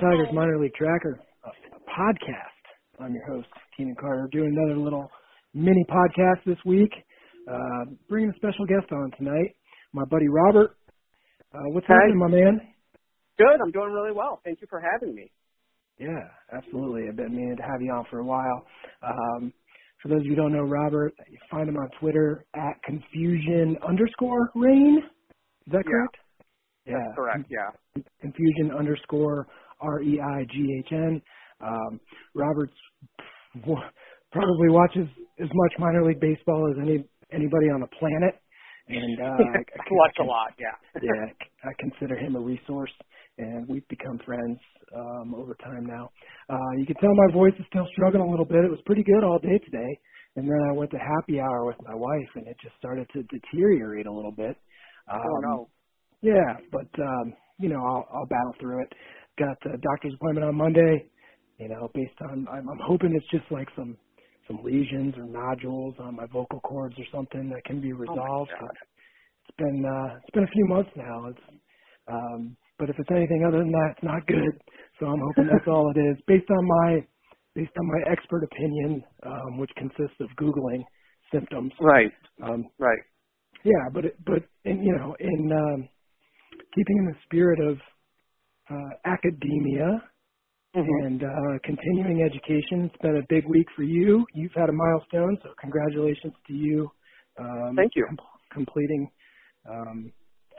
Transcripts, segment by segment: Tigers Minor League Tracker podcast. I'm your host, Keenan Carter, doing another little mini podcast this week. Bringing a special guest on tonight, my buddy Robert. What's happening, my man? Good. I'm doing really well. Thank you for having me. Yeah, absolutely. I've been meaning to have you on for a while. For those of you who don't know Robert, you find him on Twitter at Confusion underscore Rain. Is that correct? Yeah. That's correct, yeah. Confusion underscore REIGHN. Robert's probably watches as much minor league baseball as anybody on the planet. And I watch a lot, yeah. Yeah, I consider him a resource, and we've become friends over time now. You can tell my voice is still struggling a little bit. It was pretty good all day today, and then I went to happy hour with my wife, and it just started to deteriorate a little bit. Yeah, but, you know, I'll battle through it. Got a doctor's appointment on Monday, you know, based on, I'm hoping it's just like some lesions or nodules on my vocal cords or something that can be resolved. Oh, it's been a few months now. But if it's anything other than that, it's not good. So I'm hoping that's all it is. Based on my expert opinion, which consists of Googling symptoms. Right. Right. Yeah, but in keeping in the spirit of academia and continuing education, it's been a big week for you. You've had a milestone, so congratulations to you. Thank you. Completing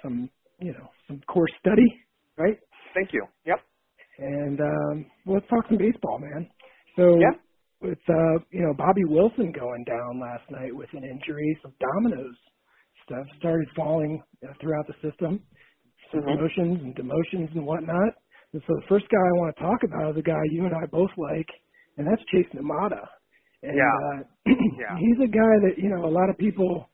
some course study, right? Thank you. Yep. And let's talk some baseball, man. So. Yeah. With, Bobby Wilson going down last night with an injury, some dominoes stuff started falling throughout the system, some promotions and demotions and whatnot. And so the first guy I want to talk about is a guy you and I both like, and that's Chase Numada. And, yeah. He's a guy that, you know, a lot of people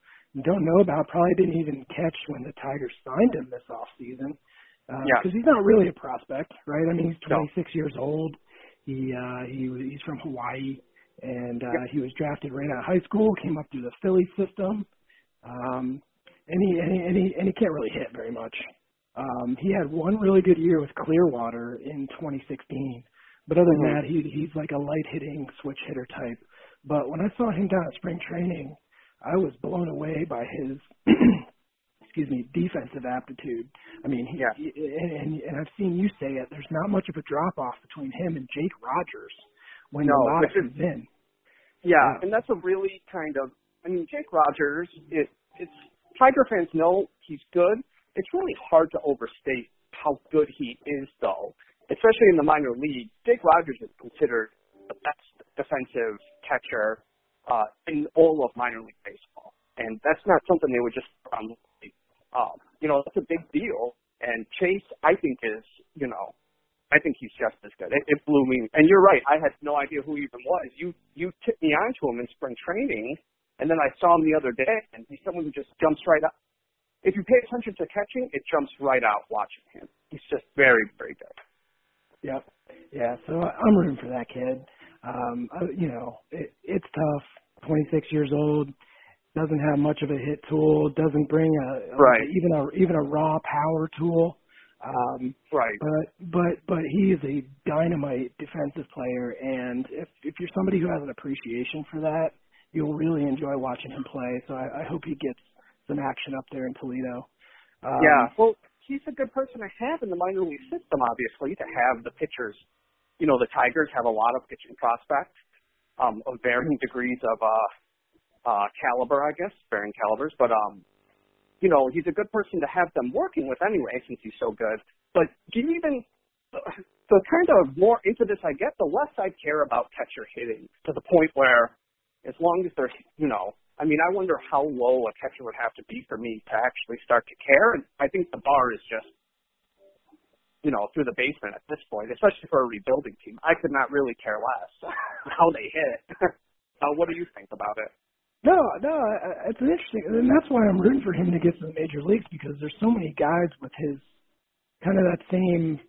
don't know about, probably didn't even catch when the Tigers signed him this offseason. Because he's not really a prospect, right? I mean, he's 26 years old. He's from Hawaii, and he was drafted right out of high school. Came up through the Philly system, and he can't really hit very much. He had one really good year with Clearwater in 2016, but other than that, he's like a light hitting switch hitter type. But when I saw him down at spring training, I was blown away by his defensive aptitude. I mean, and I've seen you say it. There's not much of a drop off between him and Jake Rogers when Maddox is in. Yeah, and that's a really kind of. I mean, Jake Rogers. It's Tiger fans know he's good. It's really hard to overstate how good he is, though, especially in the minor league. Jake Rogers is considered the best defensive catcher in all of minor league baseball, and that's not something they would just. That's a big deal. And Chase, I think he's just as good. It blew me. And you're right. I had no idea who he even was. You tipped me onto him in spring training, and then I saw him the other day, and he's someone who just jumps right up. If you pay attention to catching, it jumps right out watching him. He's just very, very good. Yep. Yeah, so I'm rooting for that kid. It's tough. 26 years old. Doesn't have much of a hit tool. Doesn't bring even a raw power tool. But he is a dynamite defensive player, and if you're somebody who has an appreciation for that, you'll really enjoy watching him play. So I hope he gets some action up there in Toledo. Well, he's a good person to have in the minor league system. Obviously, to have the pitchers. You know, the Tigers have a lot of pitching prospects of varying degrees of. Caliber, I guess, varying calibers. But, he's a good person to have them working with anyway since he's so good. But the kind of more into this I get, the less I care about catcher hitting to the point where as long as they're, I wonder how low a catcher would have to be for me to actually start to care. And I think the bar is just, through the basement at this point, especially for a rebuilding team. I could not really care less how they hit. What do you think about it? No, it's interesting, and that's why I'm rooting for him to get to the major leagues because there's so many guys with his kind of that same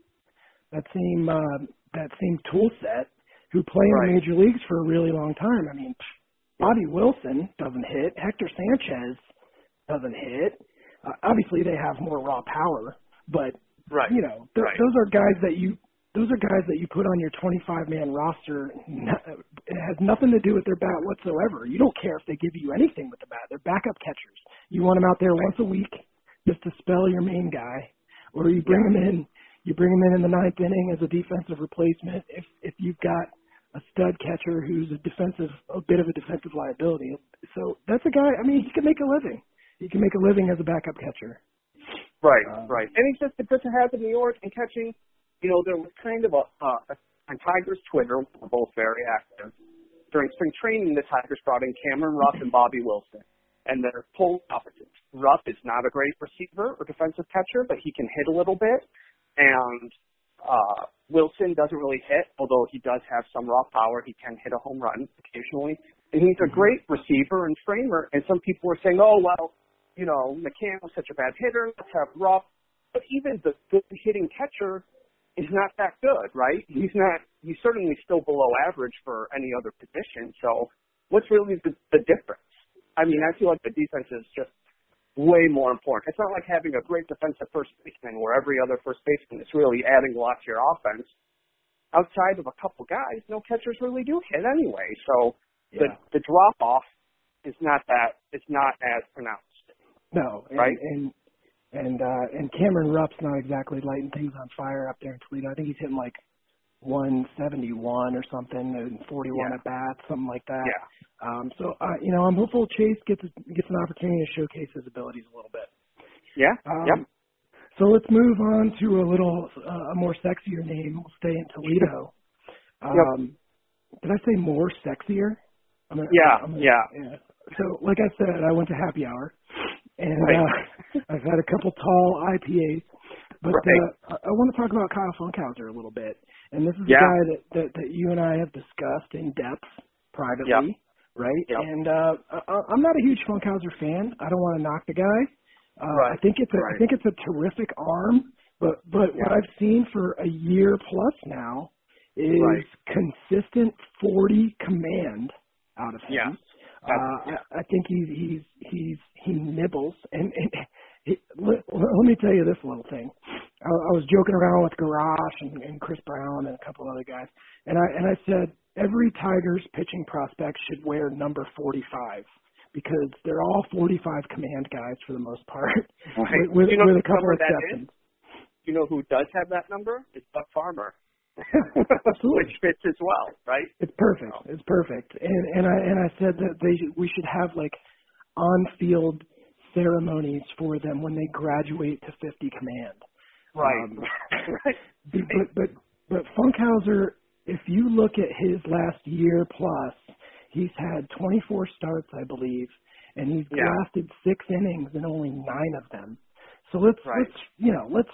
tool set who play in the major leagues for a really long time. I mean, Bobby Wilson doesn't hit, Hector Sanchez doesn't hit. Obviously, they have more raw power, but those are guys that you Those are guys that you put on your 25-man roster. It has nothing to do with their bat whatsoever. You don't care if they give you anything with the bat. They're backup catchers. You want them out there once a week just to spell your main guy, or you bring them in. You bring them in the ninth inning as a defensive replacement. If you've got a stud catcher who's a bit of a defensive liability, so that's a guy. I mean, he can make a living. He can make a living as a backup catcher. Right, right. And it doesn't happen in New York in catching. You know, there was kind of a on Tigers Twitter, we're both very active. During spring training, the Tigers brought in Cameron Rupp and Bobby Wilson, and they're polar opposites. Rupp is not a great receiver or defensive catcher, but he can hit a little bit, and Wilson doesn't really hit, although he does have some raw power. He can hit a home run occasionally, and he's a great receiver and framer, and some people were saying, oh, well, you know, McCann was such a bad hitter, let's have Rupp. But even the good hitting catcher is not that good, right? He's certainly still below average for any other position. So what's really the difference? I mean, I feel like the defense is just way more important. It's not like having a great defensive first baseman where every other first baseman is really adding a lot to your offense. Outside of a couple guys, no catchers really do hit anyway. So the drop-off is not that – it's not as pronounced. No, right? And Cameron Rupp's not exactly lighting things on fire up there in Toledo. I think he's hitting like 171 or something, and 41 at bats, something like that. Yeah. You know, I'm hopeful Chase gets an opportunity to showcase his abilities a little bit. Yeah. So let's move on to a more sexier name. We'll stay in Toledo. Did I say more sexier? Yeah. So like I said, I went to happy hour. And I've had a couple tall IPAs. But I want to talk about Kyle Funkhouser a little bit. And this is a guy that you and I have discussed in depth privately, right? Yep. And I'm not a huge Funkhouser fan. I don't want to knock the guy. I think it's a terrific arm. But what I've seen for a year plus now is consistent 40 command out of him. Yeah. I think he nibbles, and let me tell you this little thing. I was joking around with Garage and Chris Brown and a couple other guys, and I said every Tigers pitching prospect should wear number 45 because they're all 45 command guys for the most part, with a couple of exceptions. You know who does have that number? It's Buck Farmer. Which fits as well, right? It's perfect. Oh. It's perfect. And I said that we should have like on-field ceremonies for them when they graduate to 50 command. Right. But Funkhouser, if you look at his last year plus, he's had 24 starts, I believe, and he's lasted 6 innings and only 9 of them. So let's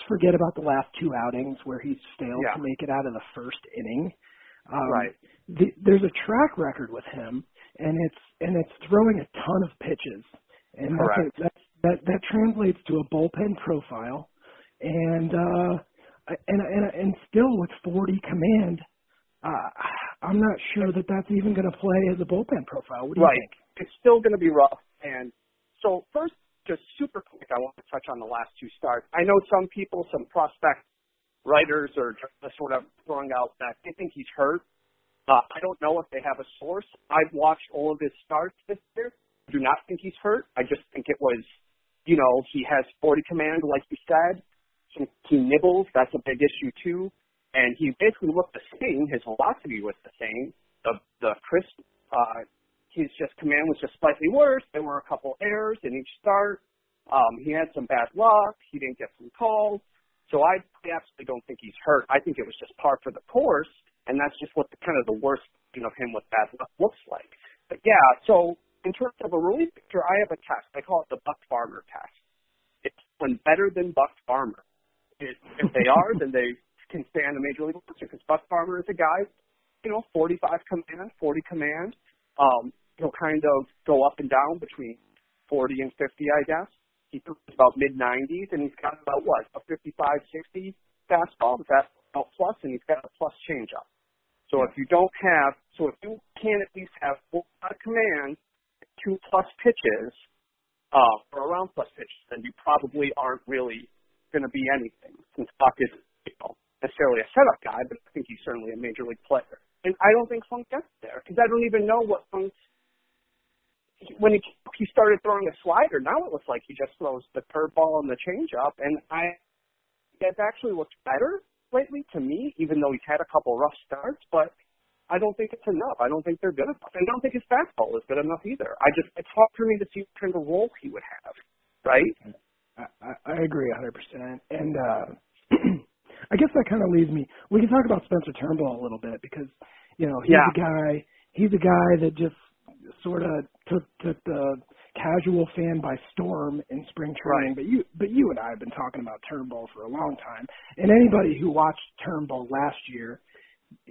forget about the last 2 outings where he's failed to make it out of the first inning. There's a track record with him, and it's throwing a ton of pitches, and that translates to a bullpen profile, and still with 40 command, I'm not sure that that's even going to play as a bullpen profile. What do you think? It's still going to be rough, and so first. Just super quick, I want to touch on the last 2 starts. I know some people, some prospect writers are just sort of throwing out that they think he's hurt. I don't know if they have a source. I've watched all of his starts this year. I do not think he's hurt. I just think it was, you know, he has 40 command, like you said. He nibbles. That's a big issue, too. And he basically looked the same. His velocity was the same. The crisp his just command was just slightly worse. There were a couple errors in each start. He had some bad luck. He didn't get some calls. So I absolutely don't think he's hurt. I think it was just par for the course, and that's just what the worst version of him with bad luck looks like. But, so in terms of a relief pitcher, I have a test. I call it the Buck Farmer test. It's when better than Buck Farmer. If they are, then they can stay on the major league pitcher because Buck Farmer is a guy, 45 command, 40 command. He'll kind of go up and down between 40 and 50, I guess. He's about mid-90s, and he's got about, a 55-60 fastball, about plus, and he's got a plus changeup. So if you can at least have 4 out of command, 2 plus pitches, or around plus pitches, then you probably aren't really going to be anything, since Buck is necessarily a setup guy, but I think he's certainly a major league player. And I don't think Funk gets there because I don't even know what Funk – when he started throwing a slider, now it looks like he just throws the curveball and the changeup. And it's actually looked better lately to me, even though he's had a couple rough starts, but I don't think it's enough. I don't think they're good enough. And I don't think his fastball is good enough either. I just – it's hard for me to see what kind of role he would have, right? I agree 100%. And I guess that kind of leads me – we can talk about Spencer Turnbull a little bit because, you know, he's a guy that just sort of took the casual fan by storm in spring training. Right. But you and I have been talking about Turnbull for a long time. And anybody who watched Turnbull last year,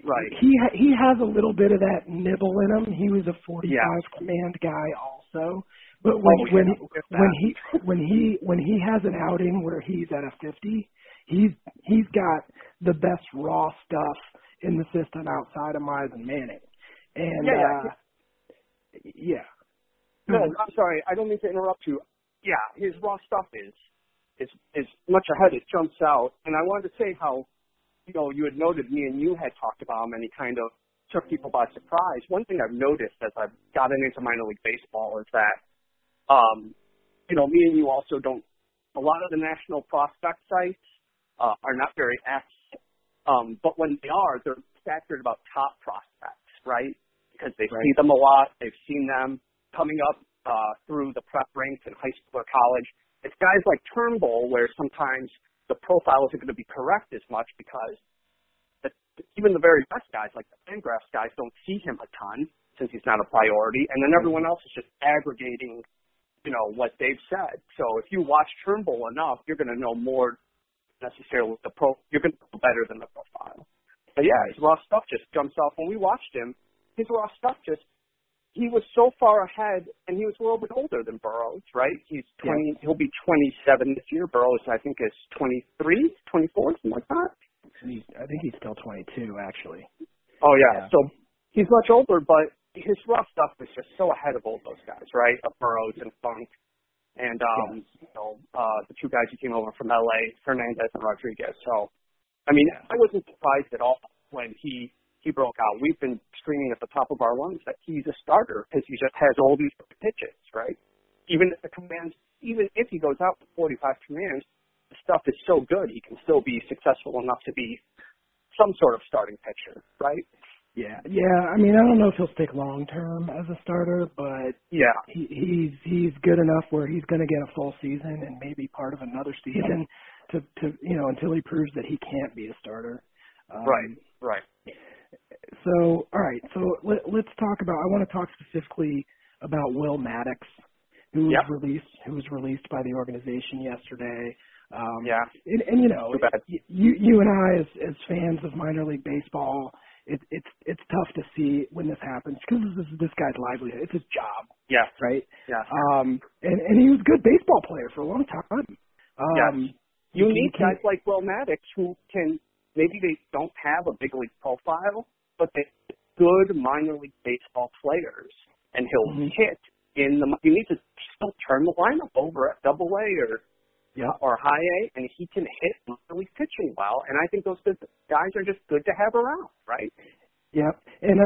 right, he has a little bit of that nibble in him. He was a 45 command guy also. But when he has an outing where he's at a 50, he's got the best raw stuff in the system outside of Mize and Manning. And No, I'm sorry, I don't mean to interrupt you. Yeah, his raw stuff is much ahead. It jumps out, and I wanted to say how, you know, you had noted me and you had talked about him, and he kind of took people by surprise. One thing I've noticed as I've gotten into minor league baseball is that. You know, me and you also don't, a lot of the national prospect sites are not very accurate, but when they are, they're accurate about top prospects, right? Because they see them a lot, they've seen them coming up through the prep ranks in high school or college. It's guys like Turnbull where sometimes the profile isn't going to be correct as much because even the very best guys, like the Fangraphs guys, don't see him a ton since he's not a priority, and then everyone else is just aggregating, you know, what they've said. So if you watch Turnbull enough, you're going to know more necessarily the pro. You're going to know better than the profile. But yeah, his raw stuff just jumps off. When we watched him, his raw stuff just, he was so far ahead, and he was a little bit older than Burrows, right? He's 20. Yeah. He'll be 27 this year. Burrows, I think, is 23, 24, something like that. I think he's still 22, actually. Oh, yeah. So he's much older, but his rough stuff is just so ahead of all those guys, right? Of Burrows and Funk, and you know, the two guys who came over from LA, Hernandez and Rodriguez. So, I mean, I wasn't surprised at all when he broke out. We've been screaming at the top of our lungs that he's a starter because he just has all these pitches, right? Even if the commands, even if he goes out with 45 commands, the stuff is so good he can still be successful enough to be some sort of starting pitcher, right? Yeah. I mean, I don't know if he'll stick long term as a starter, but he's good enough where he's going to get a full season and maybe part of another season to you know, until he proves that he can't be a starter. Right. So all right, so let's talk about. I want to talk specifically about Will Maddox, who was released by the organization yesterday. And you know, you and I as fans of minor league baseball. It's tough to see when this happens because this is this guy's livelihood. It's his job. Yeah. Right. Yeah. And he was a good baseball player for a long time. You need guys like Will Maddox who can maybe they don't have a big league profile, but they're good minor league baseball players, and he'll hit in the. You need to still turn the lineup over at Double A or High A, and he can hit really pitching well, and I think those guys are just good to have around, right? Yep. And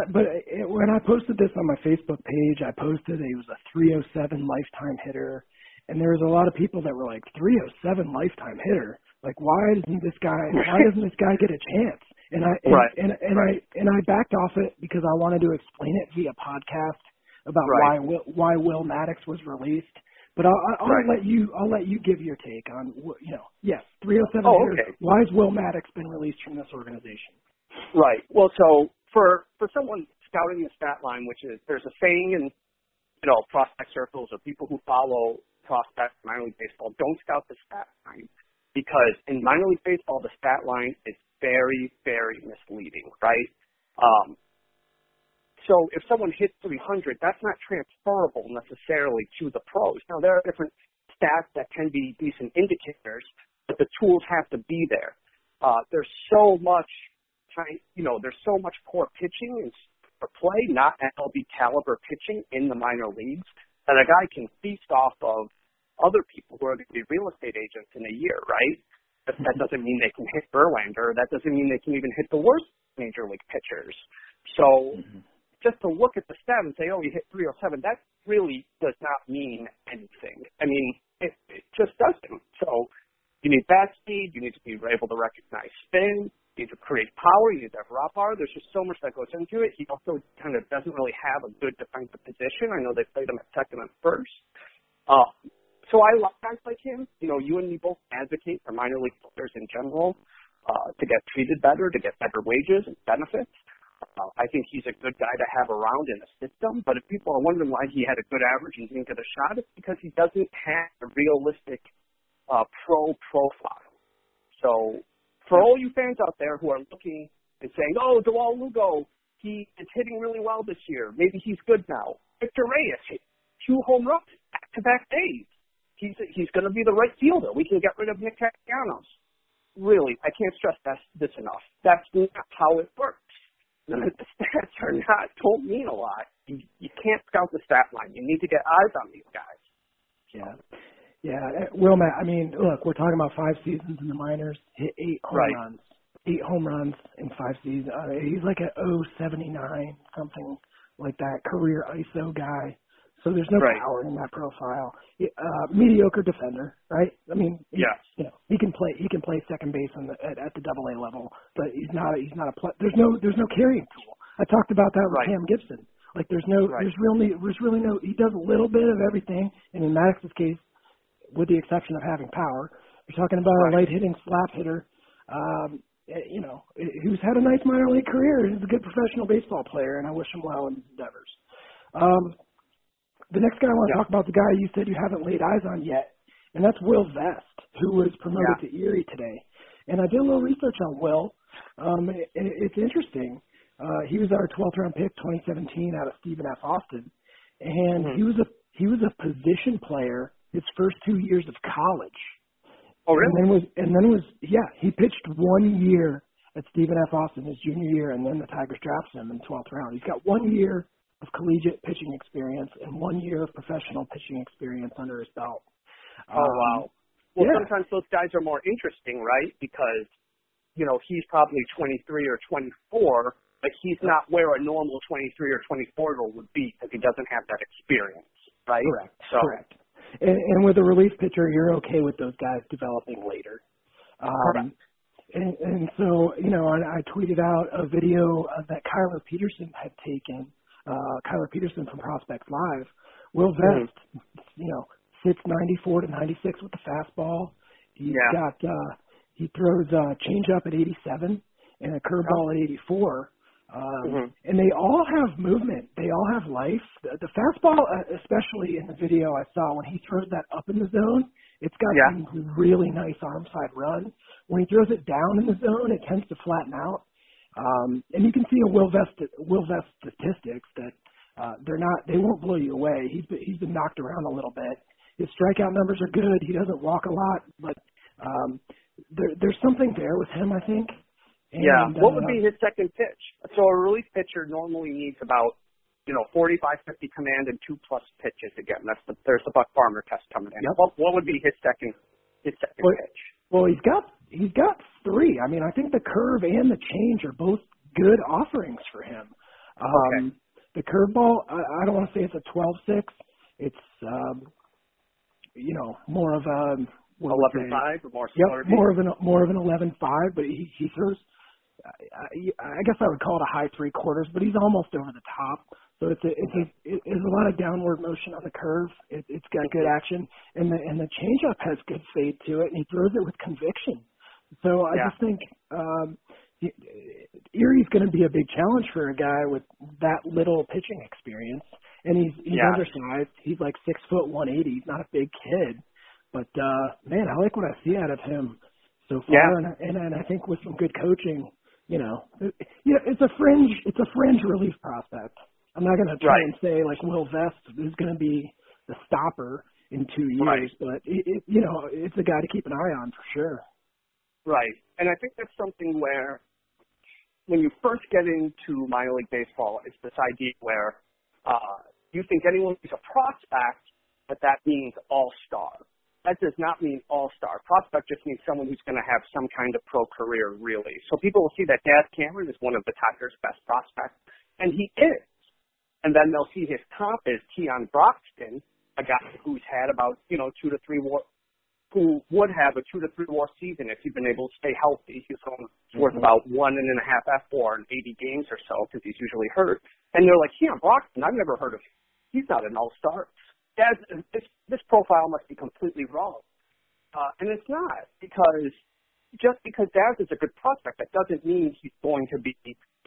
when I posted this on my Facebook page, I posted he was a 307 lifetime hitter, and there was a lot of people that were like 307 lifetime hitter. Like, why doesn't this guy get a chance? And I backed off it because I wanted to explain it via podcast about why Will Maddox was released. But I'll let you give your take on, you know, yes, 307 hitter. Okay. Why has Will Maddox been released from this organization? Right. Well, so for someone scouting the stat line, which is there's a saying in, you know, prospect circles or people who follow prospects minor league baseball, don't scout the stat line because in minor league baseball the stat line is very, very misleading, right? So if someone hits 300, that's not transferable necessarily to the pros. Now, there are different stats that can be decent indicators, but the tools have to be there. There's so much, you know, there's so much poor pitching and play, not MLB caliber pitching in the minor leagues, that a guy can feast off of other people who are going to be real estate agents in a year, right? That doesn't mean they can hit Verlander. That doesn't mean they can even hit the worst major league pitchers. So just to look at the stat and say, oh, you hit 307, that really does not mean anything. I mean, it just doesn't. So you need bat speed. You need to be able to recognize spin. You need to create power. You need to have raw power. There's just so much that goes into it. He also kind of doesn't really have a good defensive position. I know they played him at second and first. So I love guys like him. You know, you and me both advocate for minor league players in general to get treated better, to get better wages and benefits. I think he's a good guy to have around in the system. But if people are wondering why he had a good average and didn't get a shot, it's because he doesn't have a realistic pro profile. So for all you fans out there who are looking and saying, oh, DeWall Lugo, he is hitting really well this year. Maybe he's good now. Victor Reyes hit 2 home runs back-to-back days. He's going to be the right fielder. We can get rid of Nick Castellanos. Really, I can't stress this enough. That's not how it works. The stats don't mean a lot. You can't scout the stat line. You need to get eyes on these guys. Yeah. Yeah. Will, Matt, I mean, look, we're talking about 5 seasons in the minors. Hit 8 home runs. 8 home runs in 5 seasons. He's like a 0.79, something like that, career ISO guy. So there's no power in that profile. Mediocre defender, right? I mean, you know, he can play second base on at the AA level, but he's not a there's no carrying tool. I talked about that with Cam Gibson. Like there's really no he does a little bit of everything, and in Maddox's case, with the exception of having power, you're talking about a light hitting slap hitter, you know, who's had a nice minor league career and is a good professional baseball player, and I wish him well in his endeavors. The next guy I want to talk about, the guy you said you haven't laid eyes on yet, and that's Will Vest, who was promoted to Erie today. And I did a little research on Will. It's interesting. He was our 12th round pick, 2017, out of Stephen F. Austin, and he was a position player his first 2 years of college. Oh, really? He pitched 1 year at Stephen F. Austin his junior year, and then the Tigers drafted him in 12th round. He's got 1 year of collegiate pitching experience and 1 year of professional pitching experience under his belt. Oh, wow. Well, sometimes those guys are more interesting, right? Because, you know, he's probably 23 or 24, but he's not where a normal 23 or 24-year-old would be because he doesn't have that experience, right? Correct. And with a relief pitcher, you're okay with those guys developing later. Correct. And so, you know, I tweeted out a video that Kyler Peterson had taken, Kyler Peterson from Prospects Live. Will Vest, you know, sits 94 to 96 with the fastball. He's got he throws a changeup at 87 and a curveball at 84. And they all have movement. They all have life. The fastball, especially in the video I saw, when he throws that up in the zone, it's got some really nice arm side run. When he throws it down in the zone, it tends to flatten out. And you can see a Will Vest statistics that they won't blow you away. He's been knocked around a little bit. His strikeout numbers are good. He doesn't walk a lot, but there's something there with him, I think. And, what would be his second pitch? So a relief pitcher normally needs about 45-50 command and 2+ pitches. Again, there's the Buck Farmer test coming in. Yep. What would be his second pitch? Well, he's got 3. I mean, I think the curve and the change are both good offerings for him. The curveball, I don't want to say it's a 12-6. It's, more of a 11-5 or more. Yep, more of an 11-5. But he throws. I guess I would call it a high three quarters, but he's almost over the top. So it's a lot of downward motion on the curve. It's got good action, and the changeup has good fade to it, and he throws it with conviction. So I just think Erie's going to be a big challenge for a guy with that little pitching experience, and he's undersized. He's like 6 foot 180. He's not a big kid, but man, I like what I see out of him so far, and I think with some good coaching, it's a fringe relief prospect. I'm not going to try and say like Will Vest is going to be the stopper in 2 years, but it's a guy to keep an eye on for sure. Right. And I think that's something where when you first get into minor league baseball, it's this idea where you think anyone is a prospect, but that means all-star. that does not mean all-star. Prospect just means someone who's going to have some kind of pro career, really. So people will see that Daz Cameron is one of the Tigers' best prospects, and he is. And then they'll see his comp is Keon Broxton, a guy who's had about, you know, 2 to 3 war, who would have a 2 to 3 war season if he'd been able to stay healthy. He's worth about 1.5 F4 in 80 games or so because he's usually hurt. And they're like, Keon Broxton, I've never heard of him. He's not an all-star. This profile must be completely wrong. And it's not, because just because Daz is a good prospect, that doesn't mean he's going to be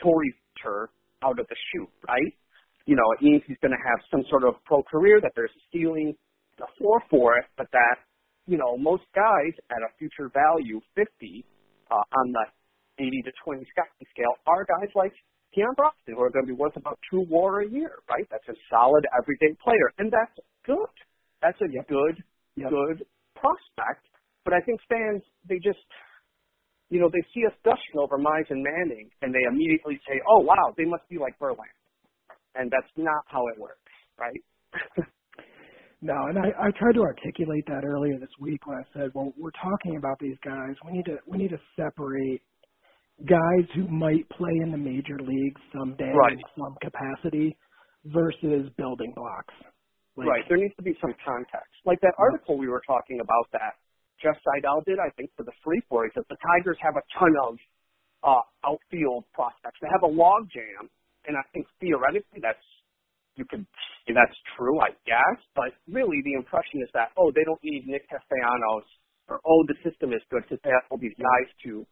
Tory Hunter out of the chute, right? You know, it means he's going to have some sort of pro career, that there's stealing the floor for it, but that, you know, most guys at a future value 50 on the 80 to 20 Scotland scale are guys like Keon Broxton, who are going to be worth about 2 war a year, right? That's a solid everyday player, and that's good. That's a good prospect. But I think fans, they just, you know, they see us gushing over Mize and Manning, and they immediately say, oh, wow, they must be like Verlander. And that's not how it works, right? No, and I tried to articulate that earlier this week when I said, well, we're talking about these guys. We need to separate guys who might play in the major leagues someday in some capacity versus building blocks. Like, right. There needs to be some context. Like that article we were talking about that Jeff Seidel did, I think, for the Free For, he said the Tigers have a ton of outfield prospects. They have a log jam, and I think theoretically that's true, I guess. But really the impression is that, oh, they don't need Nick Castellanos, or, oh, the system is good because they have all these guys to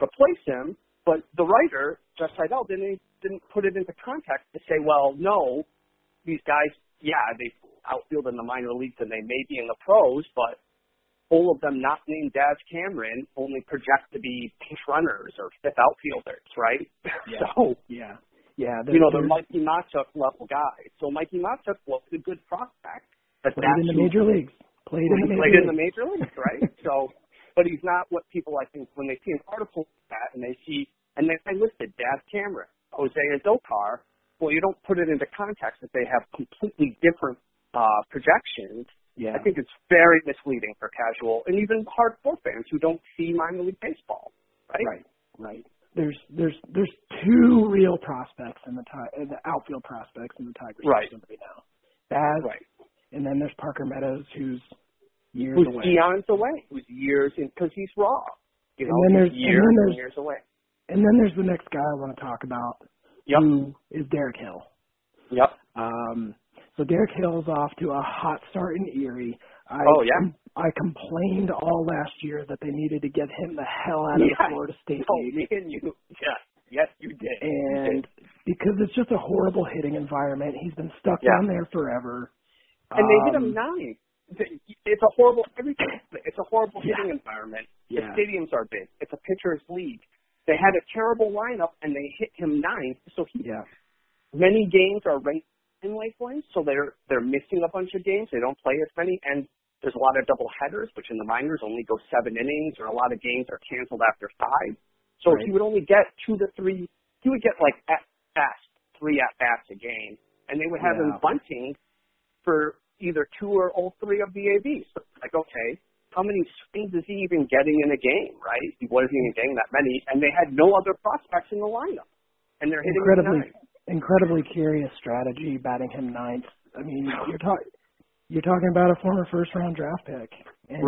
replace him. But the writer, Jeff Seidel, didn't put it into context to say, well, no, these guys, yeah, they outfield in the minor leagues and they may be in the pros, but all of them not named Daz Cameron only project to be pinch runners or fifth outfielders, right? Yeah. You know, they're Mikey Machuk level guys. So Mikey Machuk was a good prospect. Played in the major leagues, right? So, but he's not what people, I think, when they see an article like that and they see, and then I listed Daz Cameron, Jose Azokar. Well, you don't put it into context that they have completely different projections. Yeah. I think it's very misleading for casual and even hardcore fans who don't see minor league baseball, right? Right. There's 2 real prospects in the outfield prospects in the Tigers system right now. Baz, and then there's Parker Meadows, who's years away. Eons away. Who's years in, because he's raw. You know, years away. And then there's the next guy I want to talk about, who is Derek Hill. Yep. So Derek Hill's off to a hot start in Erie. I complained all last year that they neated to get him the hell out of the Florida State League. Me and you. Yeah. Yes, you did. And because it's just a horrible hitting environment, he's been stuck down there forever. And they hit him 9. It's a horrible hitting environment. Yeah. The stadiums are big. It's a pitcher's league. They had a terrible lineup, and they hit him 9. So many games are ranked in Lakeland, so they're missing a bunch of games. They don't play as many, and there's a lot of double headers, which in the minors only go 7 innings, or a lot of games are canceled after 5. So he would only get 2 to 3. He would get like at best 3 at bats a game, and they would have him bunting for either 2 or all 3 of the ABs. So it's like, okay, how many swings is he even getting in a game, right? He wasn't even getting that many, and they had no other prospects in the lineup, and they're hitting incredibly curious strategy, batting him 9th. I mean, you're talking about a former first-round draft pick. And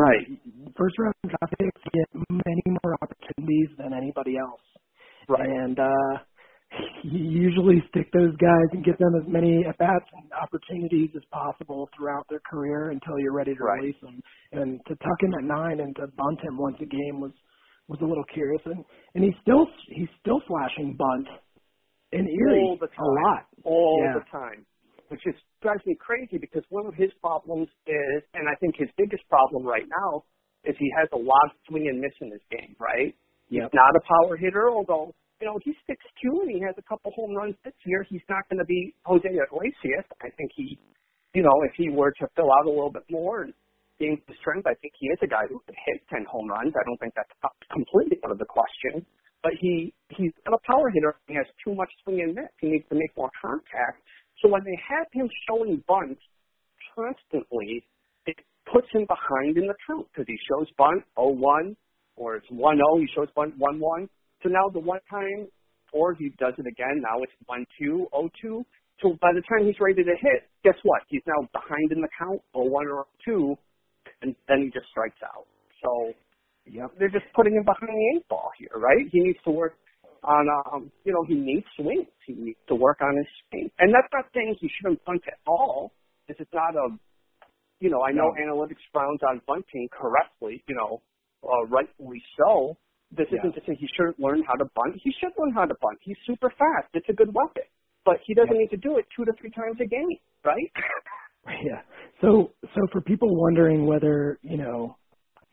first-round draft picks get many more opportunities than anybody else. Right. And you usually stick those guys and get them as many at-bats and opportunities as possible throughout their career until you're ready to release them. And to tuck him at 9 and to bunt him once a game was a little curious. And he's still flashing bunt in Erie all the time, the time, which just drives me crazy, because one of his problems is, and I think his biggest problem right now, is he has a lot of swing and miss in his game, right? Yep. He's not a power hitter, although, you know, he sticks 2 and he has a couple home runs this year. He's not going to be Jose Iglesias. I think he, you know, if he were to fill out a little bit more and gain some strength, I think he is a guy who could hit 10 home runs. I don't think that's completely out of the question. But he's not a power hitter. He has too much swing and miss. He needs to make more contact. So when they have him showing bunts constantly, it puts him behind in the count because he shows bunt 0-1, or it's 1-0, he shows bunt 1-1. So now the one time, or he does it again, now it's 1-2, 0-2. So by the time he's ready to hit, guess what? He's now behind in the count, 0-1 or 0-2, and then he just strikes out. So they're just putting him behind the eight ball here, right? He needs to work on, he needs swings. He needs to work on his swing. And that's not saying he shouldn't bunt at all. This is not a, I know analytics frowns on bunting correctly, rightfully so. This isn't to say he shouldn't learn how to bunt. He should learn how to bunt. He's super fast. It's a good weapon. But he doesn't need to do it 2 to 3 times a game, right? Yeah. So for people wondering whether,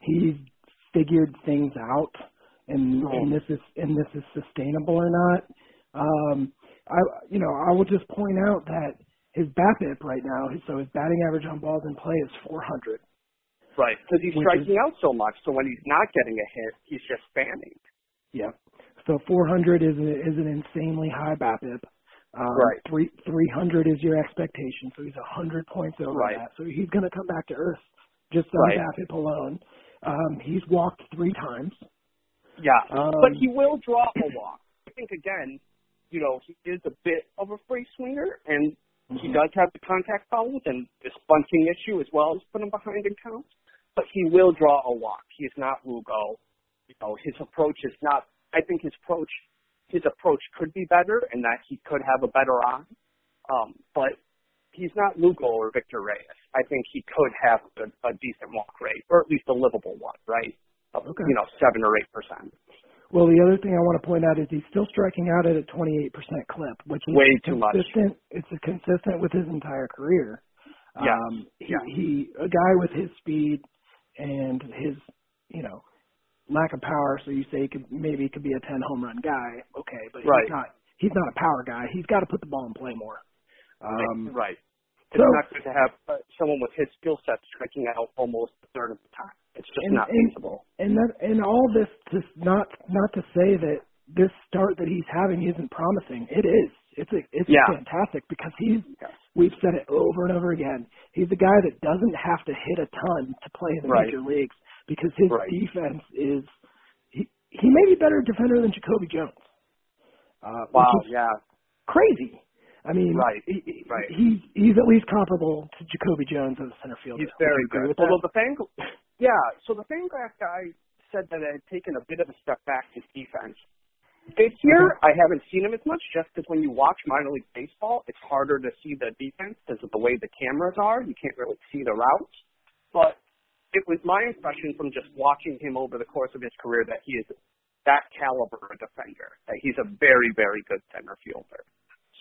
he's figured things out and this is sustainable or not, I will just point out that his BABIP right now, so his batting average on balls in play is 400. Right, because he's striking out so much. So when he's not getting a hit, he's just spamming. Yeah. So 400 is an insanely high BABIP. Right. 300 is your expectation. So he's 100 points over that. So he's going to come back to earth just on BABIP alone. He's walked 3 times. Yeah. But he will draw a walk. I think, again, he is a bit of a free swinger, and he does have the contact problems and this bunting issue as well as putting behind in counts. But he will draw a walk. He is not Lugo. His approach is not – I think his approach could be better and that he could have a better eye. But he's not Lugo or Victor Reyes. I think he could have a decent walk rate, or at least a livable one, right, of 7 or 8%. Well, the other thing I want to point out is he's still striking out at a 28% clip, which is way too much. It's consistent with his entire career. Yeah. He a guy with his speed and his, lack of power. So you say he could be a 10 home run guy, okay? But he's not a power guy. He's got to put the ball in play more. Right. It's not good to have someone with his skill set striking out almost a third of the time. It's just not feasible. And all this just not to say that this start that he's having isn't promising. It is. It's fantastic because we've said it over and over again. He's a guy that doesn't have to hit a ton to play in the major leagues because his defense is he may be a better defender than Jacoby Jones. Wow, yeah. Crazy. I mean, he's at least comparable to Jacoby Jones as a center fielder. He's very good. Although the Fangraphs guy said that it had taken a bit of a step back in defense. This year, I haven't seen him as much just because when you watch minor league baseball, it's harder to see the defense because of the way the cameras are. You can't really see the routes. But it was my impression from just watching him over the course of his career that he is that caliber a defender, that he's a very, very good center fielder.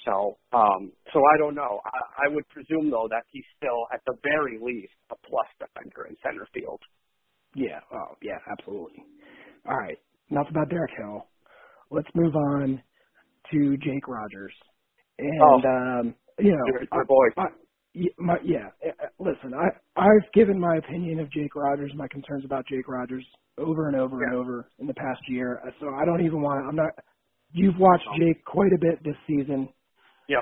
So I don't know. I would presume, though, that he's still, at the very least, a plus defender in center field. Yeah. Oh, yeah, absolutely. All right. Enough about Derek Hill. Let's move on to Jake Rogers. And, your boy. Listen, I've given my opinion of Jake Rogers, my concerns about Jake Rogers over and over and over in the past year. So I don't even want to – I'm not – you've watched Jake quite a bit this season. Yep.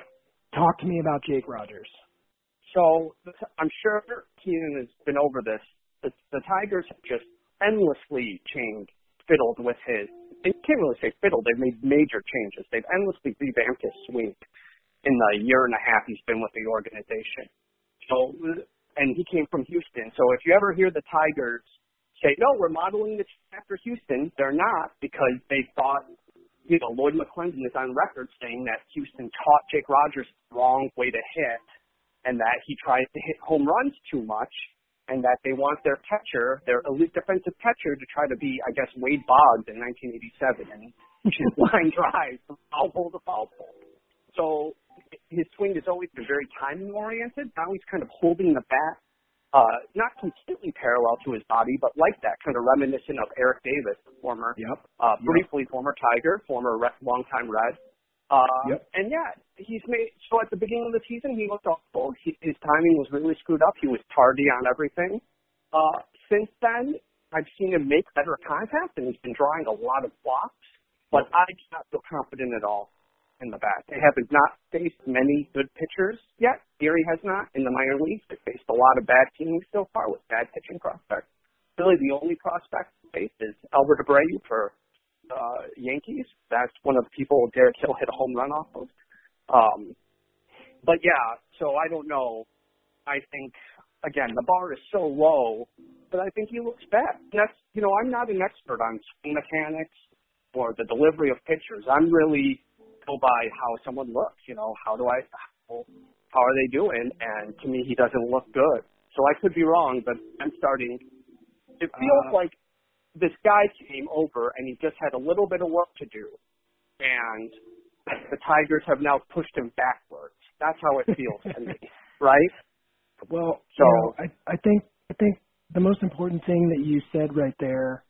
Talk to me about Jake Rogers. So I'm sure Keenan has been over this. The Tigers have just endlessly fiddled with his. They can't really say fiddled. They've made major changes. They've endlessly revamped his swing in the year and a half he's been with the organization. So, and he came from Houston. So if you ever hear the Tigers say, no, we're modeling this after Houston, they're not, because they thought – Lloyd McClendon is on record saying that Houston taught Jake Rogers the wrong way to hit and that he tries to hit home runs too much and that they want their catcher, their elite defensive catcher, to try to be, I guess, Wade Boggs in 1987 and shoot line drives from foul pole to foul pole. So his swing has always been very timing-oriented. Now he's kind of holding the bat, not completely parallel to his body, but like that, kind of reminiscent of Eric Davis, briefly former Tiger, former longtime Red. And he's made. So at the beginning of the season, he looked awful. His timing was really screwed up. He was tardy on everything. Since then, I've seen him make better contact, and he's been drawing a lot of blocks. But I cannot feel confident at all in the bat. They have not faced many good pitchers yet. Erie has not in the minor leagues. They faced a lot of bad teams so far with bad pitching prospects. Really, the only prospect faced is Albert Abreu for the Yankees. That's one of the people Derek Hill hit a home run off of. But yeah, so I don't know. I think, again, the bar is so low, but I think he looks bad. And that's, you know, I'm not an expert on swing mechanics or the delivery of pitchers. I'm really go by how someone looks, you know, how are they doing? And to me, he doesn't look good. So I could be wrong, but I'm starting. It feels like this guy came over and he just had a little bit of work to do. And the Tigers have now pushed him backwards. That's how it feels to me, right? Well, so you know, I think the most important thing that you said right there,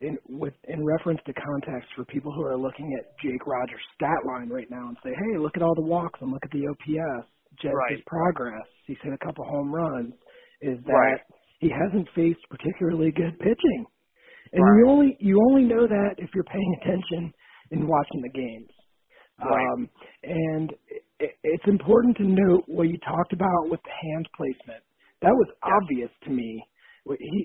in reference to context for people who are looking at Jake Rogers' stat line right now and say, hey, look at all the walks and look at the OPS, just right. His progress. He's hit a couple home runs. Is that right. He hasn't faced particularly good pitching, and right. you only know that if you're paying attention and watching the games. Right. And it's important to note what you talked about with the hand placement. That was obvious to me.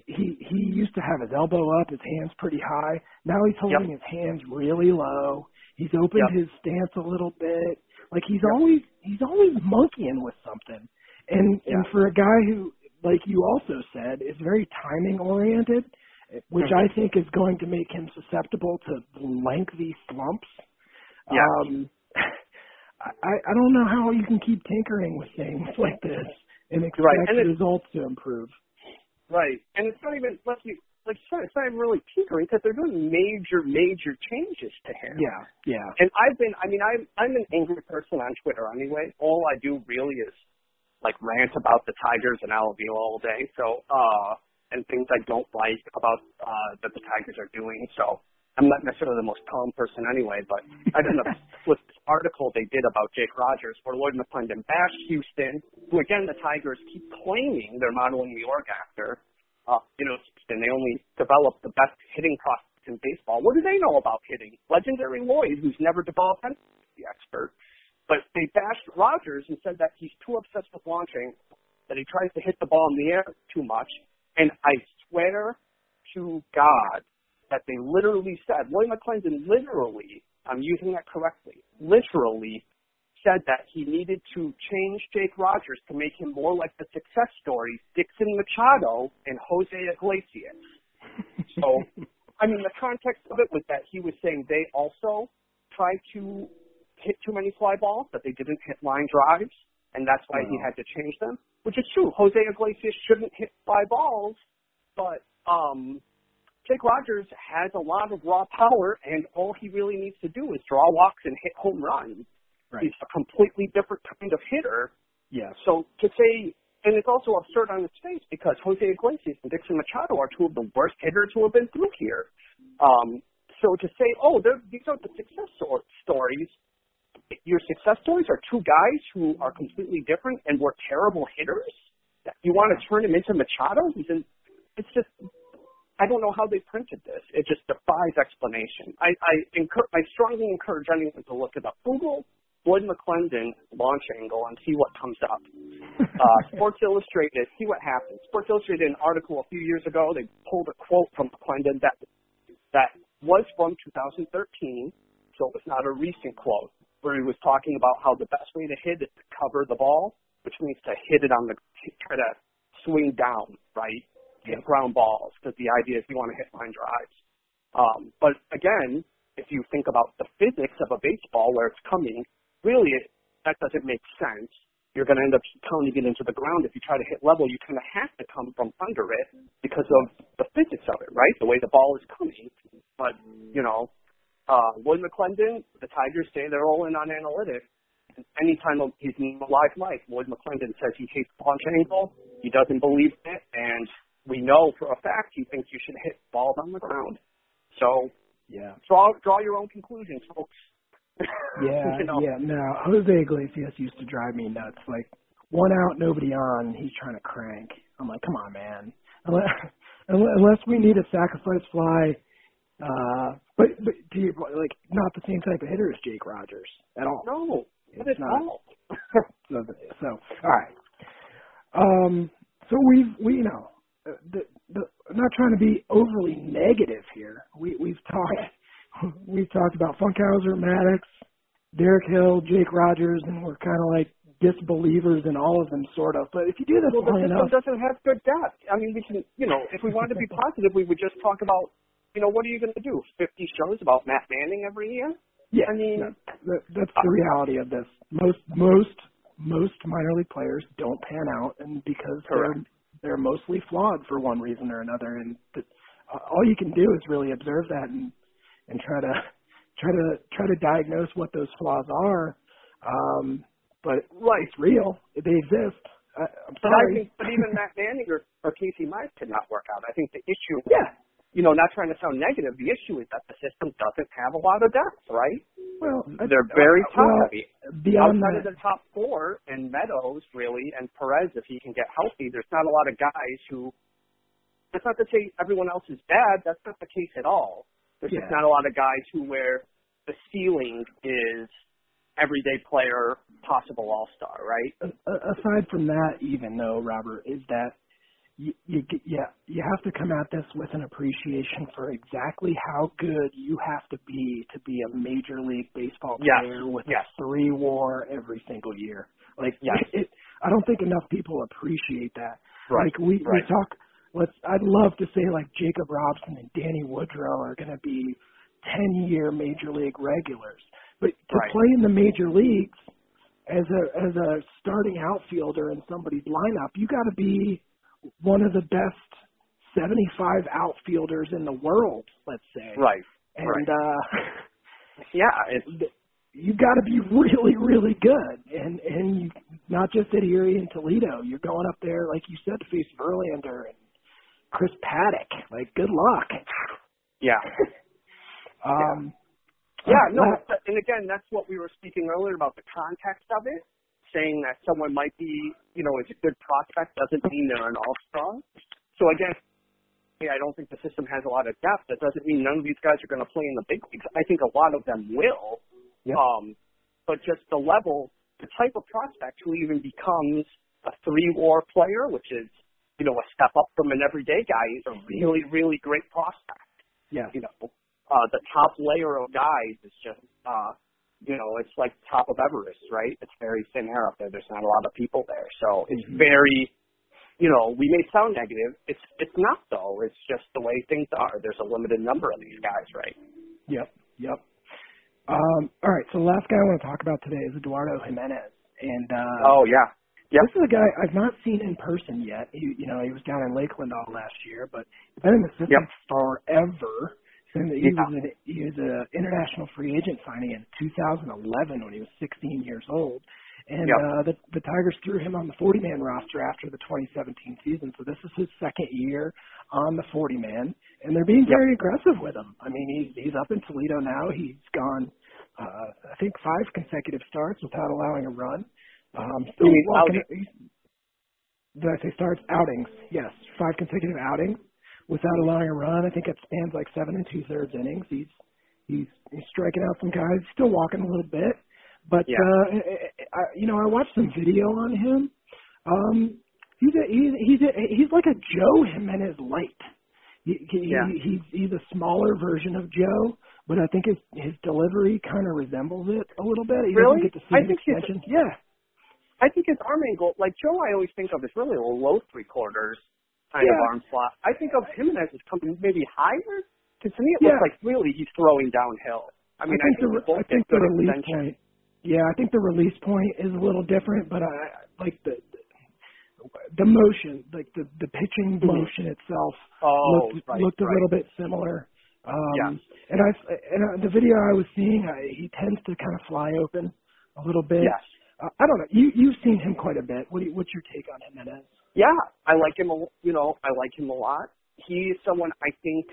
He used to have his elbow up, his hands pretty high. Now he's holding his hands really low. He's opened his stance a little bit. Like he's always monkeying with something. And for a guy who, like you also said, is very timing oriented, which I think is going to make him susceptible to lengthy slumps. Yeah. I don't know how you can keep tinkering with things like this and expect results to improve. Right, and it's not even it's not even really tinkering because they're doing major changes to him. Yeah. And I'm an angry person on Twitter anyway. All I do really is like rant about the Tigers and Alvio all day. So and things I don't like about that the Tigers are doing. So I'm not necessarily the most calm person anyway. But I don't know with this article they did about Jake Rogers where Lloyd McClendon bashed Houston, who again the Tigers keep claiming they're modeling New York after. You know, Houston, they only developed the best hitting prospects in baseball. What do they know about hitting? Legendary Lloyd, who's never developed the expert. But they bashed Rogers and said that he's too obsessed with launching, that he tries to hit the ball in the air too much. And I swear to God that they literally said, Lloyd McClendon literally, I'm using that correctly, literally said that he needed to change Jake Rogers to make him more like the success stories Dixon Machado and Jose Iglesias. So, I mean, the context of it was that he was saying they also tried to hit too many fly balls, that they didn't hit line drives, and that's why he had to change them, which is true. Jose Iglesias shouldn't hit fly balls, but Jake Rogers has a lot of raw power, and all he really needs to do is draw walks and hit home runs. Right. He's a completely different kind of hitter. Yeah. So to say, and it's also absurd on its face because Jose Iglesias and Dixon Machado are two of the worst hitters who have been through here. So to say, oh, these are the success stories. Your success stories are two guys who are completely different and were terrible hitters. You want to turn him into Machado? It's just, I don't know how they printed this. It just defies explanation. I strongly encourage anyone to look it up. Google Lloyd McClendon launch angle and see what comes up. Sports Illustrated, see what happens. Sports Illustrated did an article a few years ago. They pulled a quote from McClendon that was from 2013, so it was not a recent quote, where he was talking about how the best way to hit is to cover the ball, which means to hit it on the – try to swing down, right, hit ground balls, because the idea is you want to hit line drives. But, again, if you think about the physics of a baseball where it's coming – really, that doesn't make sense. You're going to end up pounding it into the ground. If you try to hit level, you kind of have to come from under it because of the physics of it, right? The way the ball is coming. But, you know, Lloyd McClendon, the Tigers say they're all in on analytics. Anytime he's in a live mic, Lloyd McClendon says he hates launch angle. He doesn't believe it. And we know for a fact he thinks you should hit balls on the ground. So draw your own conclusions, folks. Yeah, you know? No, Jose Iglesias used to drive me nuts. Like, one out, nobody on, he's trying to crank. I'm like, come on, man. Unless we need a sacrifice fly But do you, like, not the same type of hitter as Jake Rogers at all. No, it's not. All. So, all right. So we know, I'm not trying to be overly negative here. We've talked about Funkhouser, Maddox, Derek Hill, Jake Rogers, and we're kind of like disbelievers in all of them, sort of. But if you do this long enough, the system doesn't have good depth. I mean, we can, you know, if we wanted to be positive, we would just talk about, you know, what are you going to do? 50 shows about Matt Manning every year? Yeah, I mean, that's the reality of this. Most minor league players don't pan out, and because they're mostly flawed for one reason or another. And all you can do is really observe that and try to diagnose what those flaws are. But it's real; they exist. But even Matt Manning or Casey Mize could not work out. I think the issue, you know, not trying to sound negative, the issue is that the system doesn't have a lot of depth, right? Well, they're very top heavy. Outside of the top four, and Meadows, really, and Perez, if he can get healthy, there's not a lot of guys who. That's not to say everyone else is bad. That's not the case at all. There's just not a lot of guys who where the ceiling is everyday player, possible all-star, right? Aside from that, even though, Robert, is that you have to come at this with an appreciation for exactly how good you have to be a major league baseball player with a 3-WAR every single year. Like, I don't think enough people appreciate that. Right. Like we talk. I'd love to say like Jacob Robson and Danny Woodrow are going to be 10-year major league regulars, but to play in the major leagues as a starting outfielder in somebody's lineup, you got to be one of the best 75 outfielders in the world, let's say. Right. And you got to be really, really good, and you, not just at Erie and Toledo. You're going up there, like you said, to face Verlander and Chris Paddock. Like, good luck. Yeah. And again, that's what we were speaking earlier about, the context of it, saying that someone might be, you know, is a good prospect doesn't mean they're an all-star. So, again, I don't think the system has a lot of depth. That doesn't mean none of these guys are going to play in the big leagues. I think a lot of them will. Yep. But just the level, the type of prospect who even becomes a 3-WAR player, which is, you know, a step up from an everyday guy, is a really, really great prospect. Yeah. You know, the top layer of guys is just, you know, it's like top of Everest, right? It's very thin air up there. There's not a lot of people there. So it's very, you know, we may sound negative. It's not, though. It's just the way things are. There's a limited number of these guys, right? Yep. All right, so the last guy I want to talk about today is Eduardo Jimenez. And this is a guy I've not seen in person yet. He was down in Lakeland all last year, but he's been in the system forever. He was an international free agent signing in 2011 when he was 16 years old. And the Tigers threw him on the 40-man roster after the 2017 season. So this is his second year on the 40-man, and they're being very aggressive with him. I mean, he's up in Toledo now. He's gone, I think, 5 consecutive starts without allowing a run. Did I say starts? Outings, yes. 5 consecutive outings without allowing a run. I think it spans like 7 2/3 innings. He's striking out some guys, still walking a little bit. But, I watched some video on him. He's like a Joe Jimenez light. He's a smaller version of Joe, but I think his delivery kind of resembles it a little bit. He really? Doesn't get the same extension. I think his arm angle, like Joe I always think of as really a low 3/4 kind of arm slot. I think of Jimenez as coming maybe higher. To me, it looks like really he's throwing downhill. I mean, I think the release point. Yeah, I think the release point is a little different, but I like the motion, like the pitching motion itself looked a little bit similar. And the video I was seeing, he tends to kind of fly open a little bit. Yes. I don't know. You've seen him quite a bit. What's your take on Jimenez? Yeah, I like him. You know, I like him a lot. He is someone I think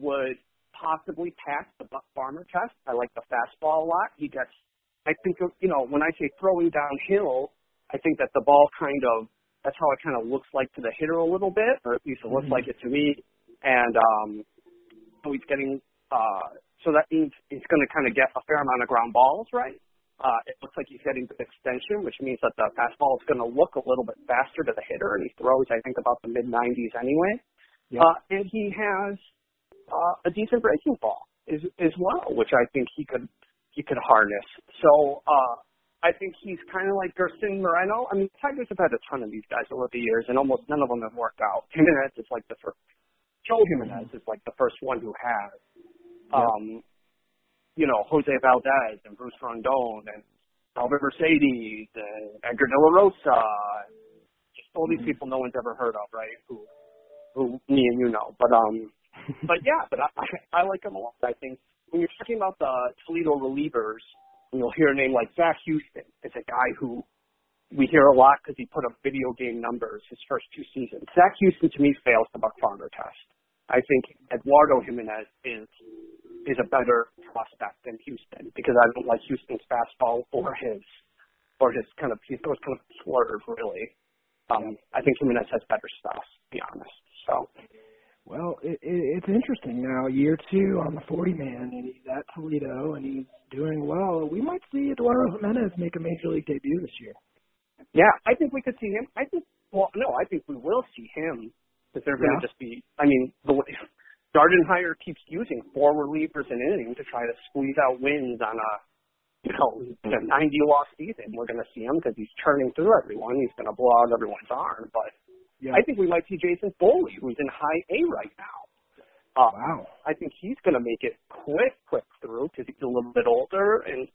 would possibly pass the Buck Farmer test. I like the fastball a lot. He gets, I think, you know, when I say throwing downhill, I think that the ball kind of, that's how it kind of looks like to the hitter a little bit, or at least it looks like it to me. And he's getting so that means he's going to kind of get a fair amount of ground balls, right? It looks like he's getting good extension, which means that the fastball is going to look a little bit faster to the hitter, and he throws, I think, about the mid-90s anyway. Yep. And he has a decent breaking ball as well, which I think he could harness. So I think he's kind of like Gerson Moreno. I mean, the Tigers have had a ton of these guys over the years, and almost none of them have worked out. Jimenez is like the first. Joe Jimenez is like the first one who has. Yep. You know, Jose Valdez and Bruce Rondon and Albert Mercedes and Edgar De La Rosa. Just all these people no one's ever heard of, right? Who me and you know. But I like him a lot. I think when you're talking about the Toledo relievers, you'll hear a name like Zac Houston. It's a guy who we hear a lot because he put up video game numbers his first two seasons. Zac Houston to me fails the Buck Farmer test. I think Eduardo Jimenez is a better prospect than Houston because I don't like Houston's fastball or his kind of swerve really. I think Jimenez has better stuff, to be honest. So, well, it's interesting now. Year two on the 40-man, and he's at Toledo, and he's doing well. We might see Eduardo Jimenez make a major league debut this year. Yeah, I think we could see him. I think we will see him. Because they're going to just be, I mean, Dardenhire keeps using four relievers an inning to try to squeeze out wins on a 90-loss season. We're going to see him because he's churning through everyone. He's going to blow out everyone's arm. But I think we might see Jason Foley, who's in high A right now. Wow. I think he's going to make it quick through because he's a little bit older and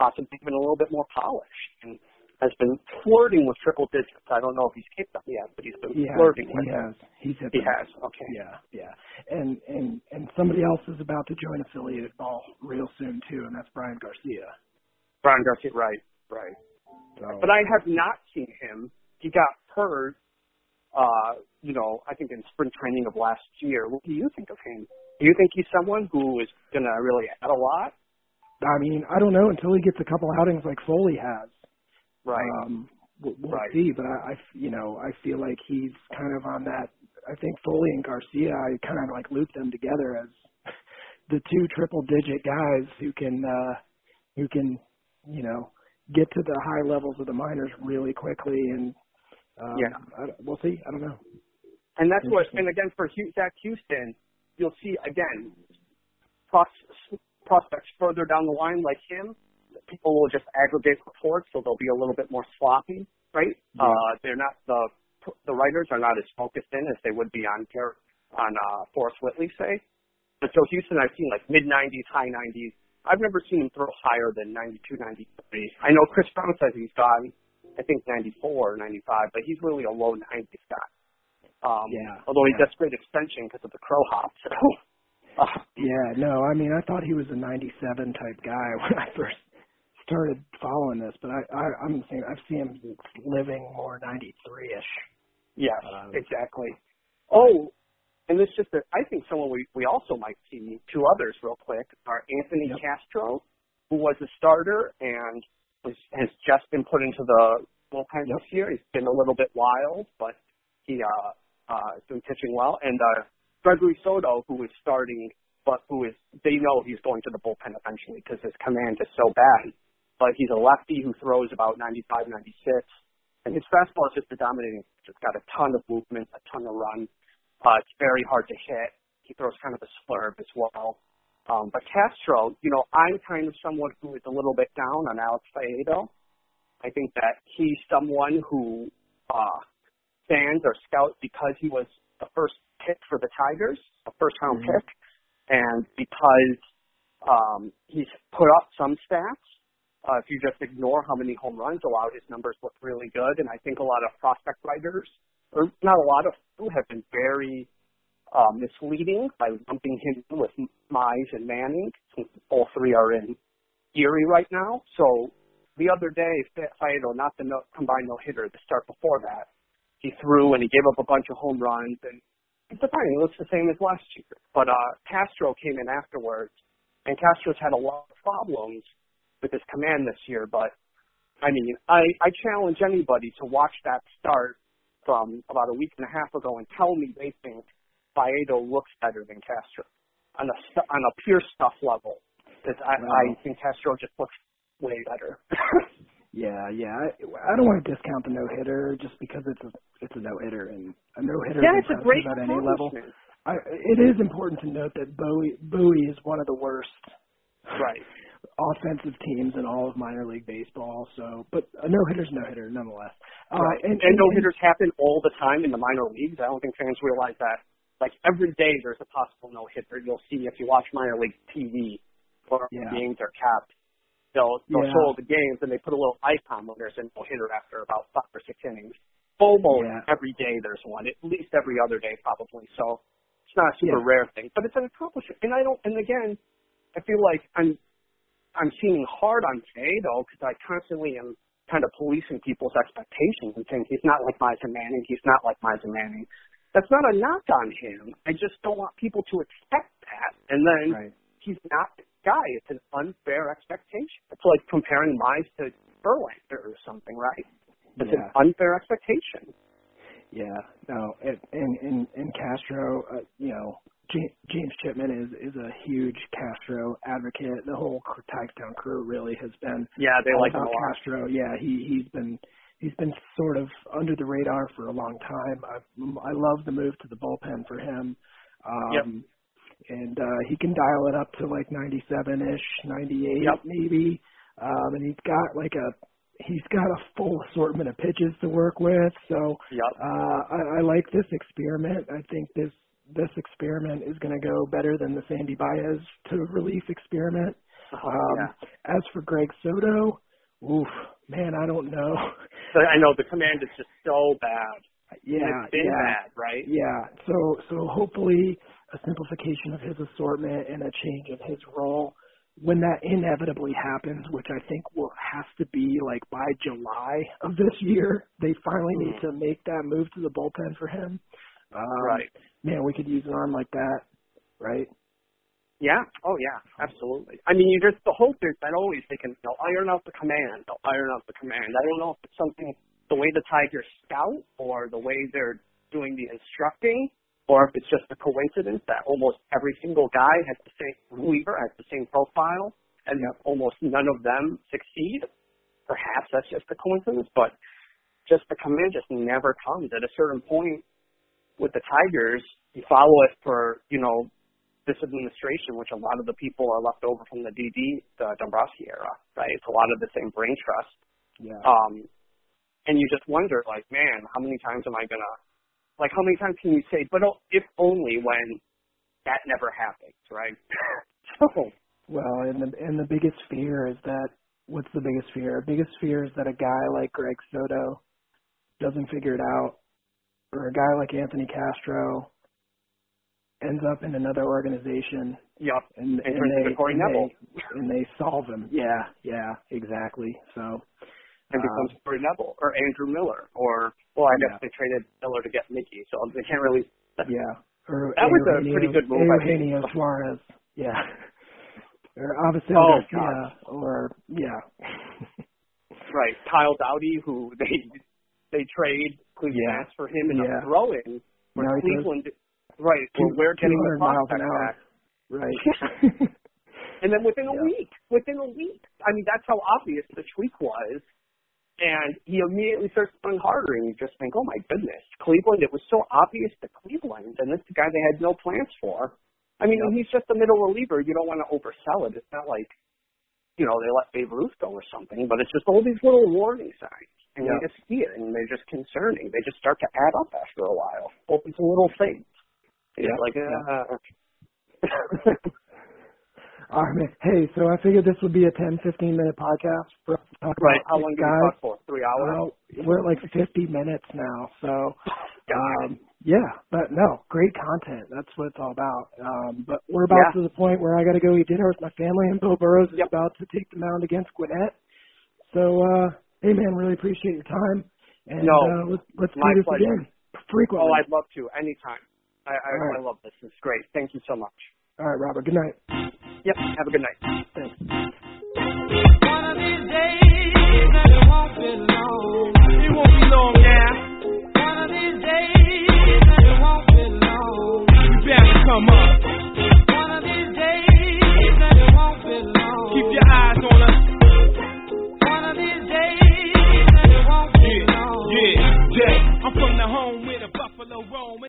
possibly even a little bit more polished. And has been flirting with triple digits. I don't know if he's kicked up yet, but he's been flirting with it. He has. Okay. Yeah. And somebody else is about to join affiliated ball real soon too, and that's Brian Garcia. Right. So. But I have not seen him. He got hurt. I think in spring training of last year. What do you think of him? Do you think he's someone who is going to really add a lot? I mean, I don't know until he gets a couple outings like Foley has. Right. We'll see, but I feel like he's kind of on that. I think Foley and Garcia, I kind of like loop them together as the two triple-digit guys who can get to the high levels of the minors really quickly, and we'll see. I don't know. And that's what. And again, for Zac Houston, you'll see again prospects further down the line like him. People will just aggregate reports, so they'll be a little bit more sloppy, right? Yeah. They're not the writers are not as focused in as they would be on Forrest Whitley, say. But so Houston, I've seen like mid-90s, high 90s. I've never seen him throw higher than 92, 93. I know Chris Brown says he's gone, I think 94 or 95, but he's really a low 90s guy. Although he gets great extension because of the crow hop. So. I mean, I thought he was a 97 type guy when I first started following this, but I'm saying I've seen him living more 93-ish. Yes, exactly. Oh, and it's just that I think someone we also might see, two others real quick, are Anthony Castro, who was a starter and has just been put into the bullpen this year. He's been a little bit wild, but he has been pitching well. And Gregory Soto, who is starting, but they know he's going to the bullpen eventually because his command is so bad. But he's a lefty who throws about 95, 96. And his fastball is just dominating. It's got a ton of movement, a ton of run. It's very hard to hit. He throws kind of a slurve as well. But Castro, I'm kind of someone who is a little bit down on Alex Fajardo. I think that he's someone who fans or scouts because he was the first pick for the Tigers, a first-round pick, and because he's put up some stats. If you just ignore how many home runs allowed, his numbers look really good. And I think a lot of prospect writers, or not a lot of who have been very misleading by lumping him with Mize and Manning, since all three are in Erie right now. So the other day, Fajardo, not the combined no-hitter, the start before that, he threw and he gave up a bunch of home runs. And it's fine. It looks the same as last year. But Castro came in afterwards, and Castro's had a lot of problems with his command this year, but I mean, I challenge anybody to watch that start from about a week and a half ago and tell me they think Fajardo looks better than Castro. on a pure stuff level. I think Castro just looks way better. Yeah. I don't want to discount the no-hitter just because it's a no-hitter. And a no-hitter is a great at any level. It is important to note that Bowie is one of the worst offensive teams in all of minor league baseball. So, but a no-hitter's no-hitter nonetheless. Right. And no-hitters happen all the time in the minor leagues. I don't think fans realize that. Like, every day there's a possible no-hitter. You'll see if you watch minor league TV or games are capped. They'll show the games, and they put a little icon when there's a no-hitter after about 5 or 6 innings. Every day there's one, at least every other day probably. So it's not a super rare thing, but it's an accomplishment. And I feel like I'm seeming hard on Jay, though, because I constantly am kind of policing people's expectations and saying he's not like Mize and Manning. That's not a knock on him. I just don't want people to expect that. And then he's not – guy, it's an unfair expectation. It's like comparing Mize to Verlander or something, right? It's an unfair expectation. Yeah, no, and Castro, James Chipman is a huge Castro advocate. The whole Tigers crew really has been. Yeah, they like him a lot. Castro. Yeah, he's been sort of under the radar for a long time. I love the move to the bullpen for him. And he can dial it up to like 97-ish, 98 maybe. And he's got a full assortment of pitches to work with. So I like this experiment. I think this experiment is going to go better than the Sandy Baez to relief experiment. As for Greg Soto, I don't know. I know the command is just so bad. Yeah, and it's been bad, right? Yeah. So hopefully a simplification of his assortment and a change of his role, when that inevitably happens, which I think will have to be like by July of this year, they finally need to make that move to the bullpen for him. Man, we could use an arm like that, right? Yeah. Oh, yeah, absolutely. I mean, the hope is that always they can, they'll iron out the command. I don't know if it's something, the way the Tigers scout or the way they're doing the instructing, or if it's just a coincidence that almost every single guy has the same reliever, has the same profile, and almost none of them succeed. Perhaps that's just a coincidence, but just the command just never comes. At a certain point with the Tigers, you follow it for, this administration, which a lot of the people are left over from the Dombrowski era, right? It's a lot of the same brain trust. Yeah. And you just wonder, like, man, how many times can you say, but if only, when that never happens, right? Well, and the biggest fear is that – what's the biggest fear? The biggest fear is that a guy like Greg Soto doesn't figure it out, or a guy like Anthony Castro ends up in another organization. Yep, and turns into Corey Neville. And they solve him. Yeah, exactly. So – and becomes Corey Neville or Andrew Miller or, well, I guess they traded Miller to get Mickey, so they can't really. Or that was a pretty good move. Eugenio Suarez. Yeah. Or obviously. Oh, God. Right. Kyle Dowdy, who they trade Cleveland Mets for him in a throw-in. Cleveland. We're getting the prospect back. Right. And then within a week. I mean, that's how obvious the tweak was. And he immediately starts going harder, and you just think, oh, my goodness, Cleveland, it was so obvious to Cleveland, and this is the guy they had no plans for. I mean, he's just a middle reliever. You don't want to oversell it. It's not like, they let Babe Ruth go or something, but it's just all these little warning signs, and you just see it, and they're just concerning. They just start to add up after a while. Opens a little things. All right, hey, so I figured this would be a 10, 15-minute podcast for us to talk about. Right, how long do you talk for? 3 hours? Well, we're at like 50 minutes now, so but no, great content. That's what it's all about. But we're about to the point where I got to go eat dinner with my family, and Bill Burrows is about to take the mound against Gwinnett. So, hey, man, really appreciate your time. And let's do this again frequently. Oh, I'd love to, anytime. I love this. It's great. Thank you so much. All right, Robert, good night. Yep, have a good night. Thanks.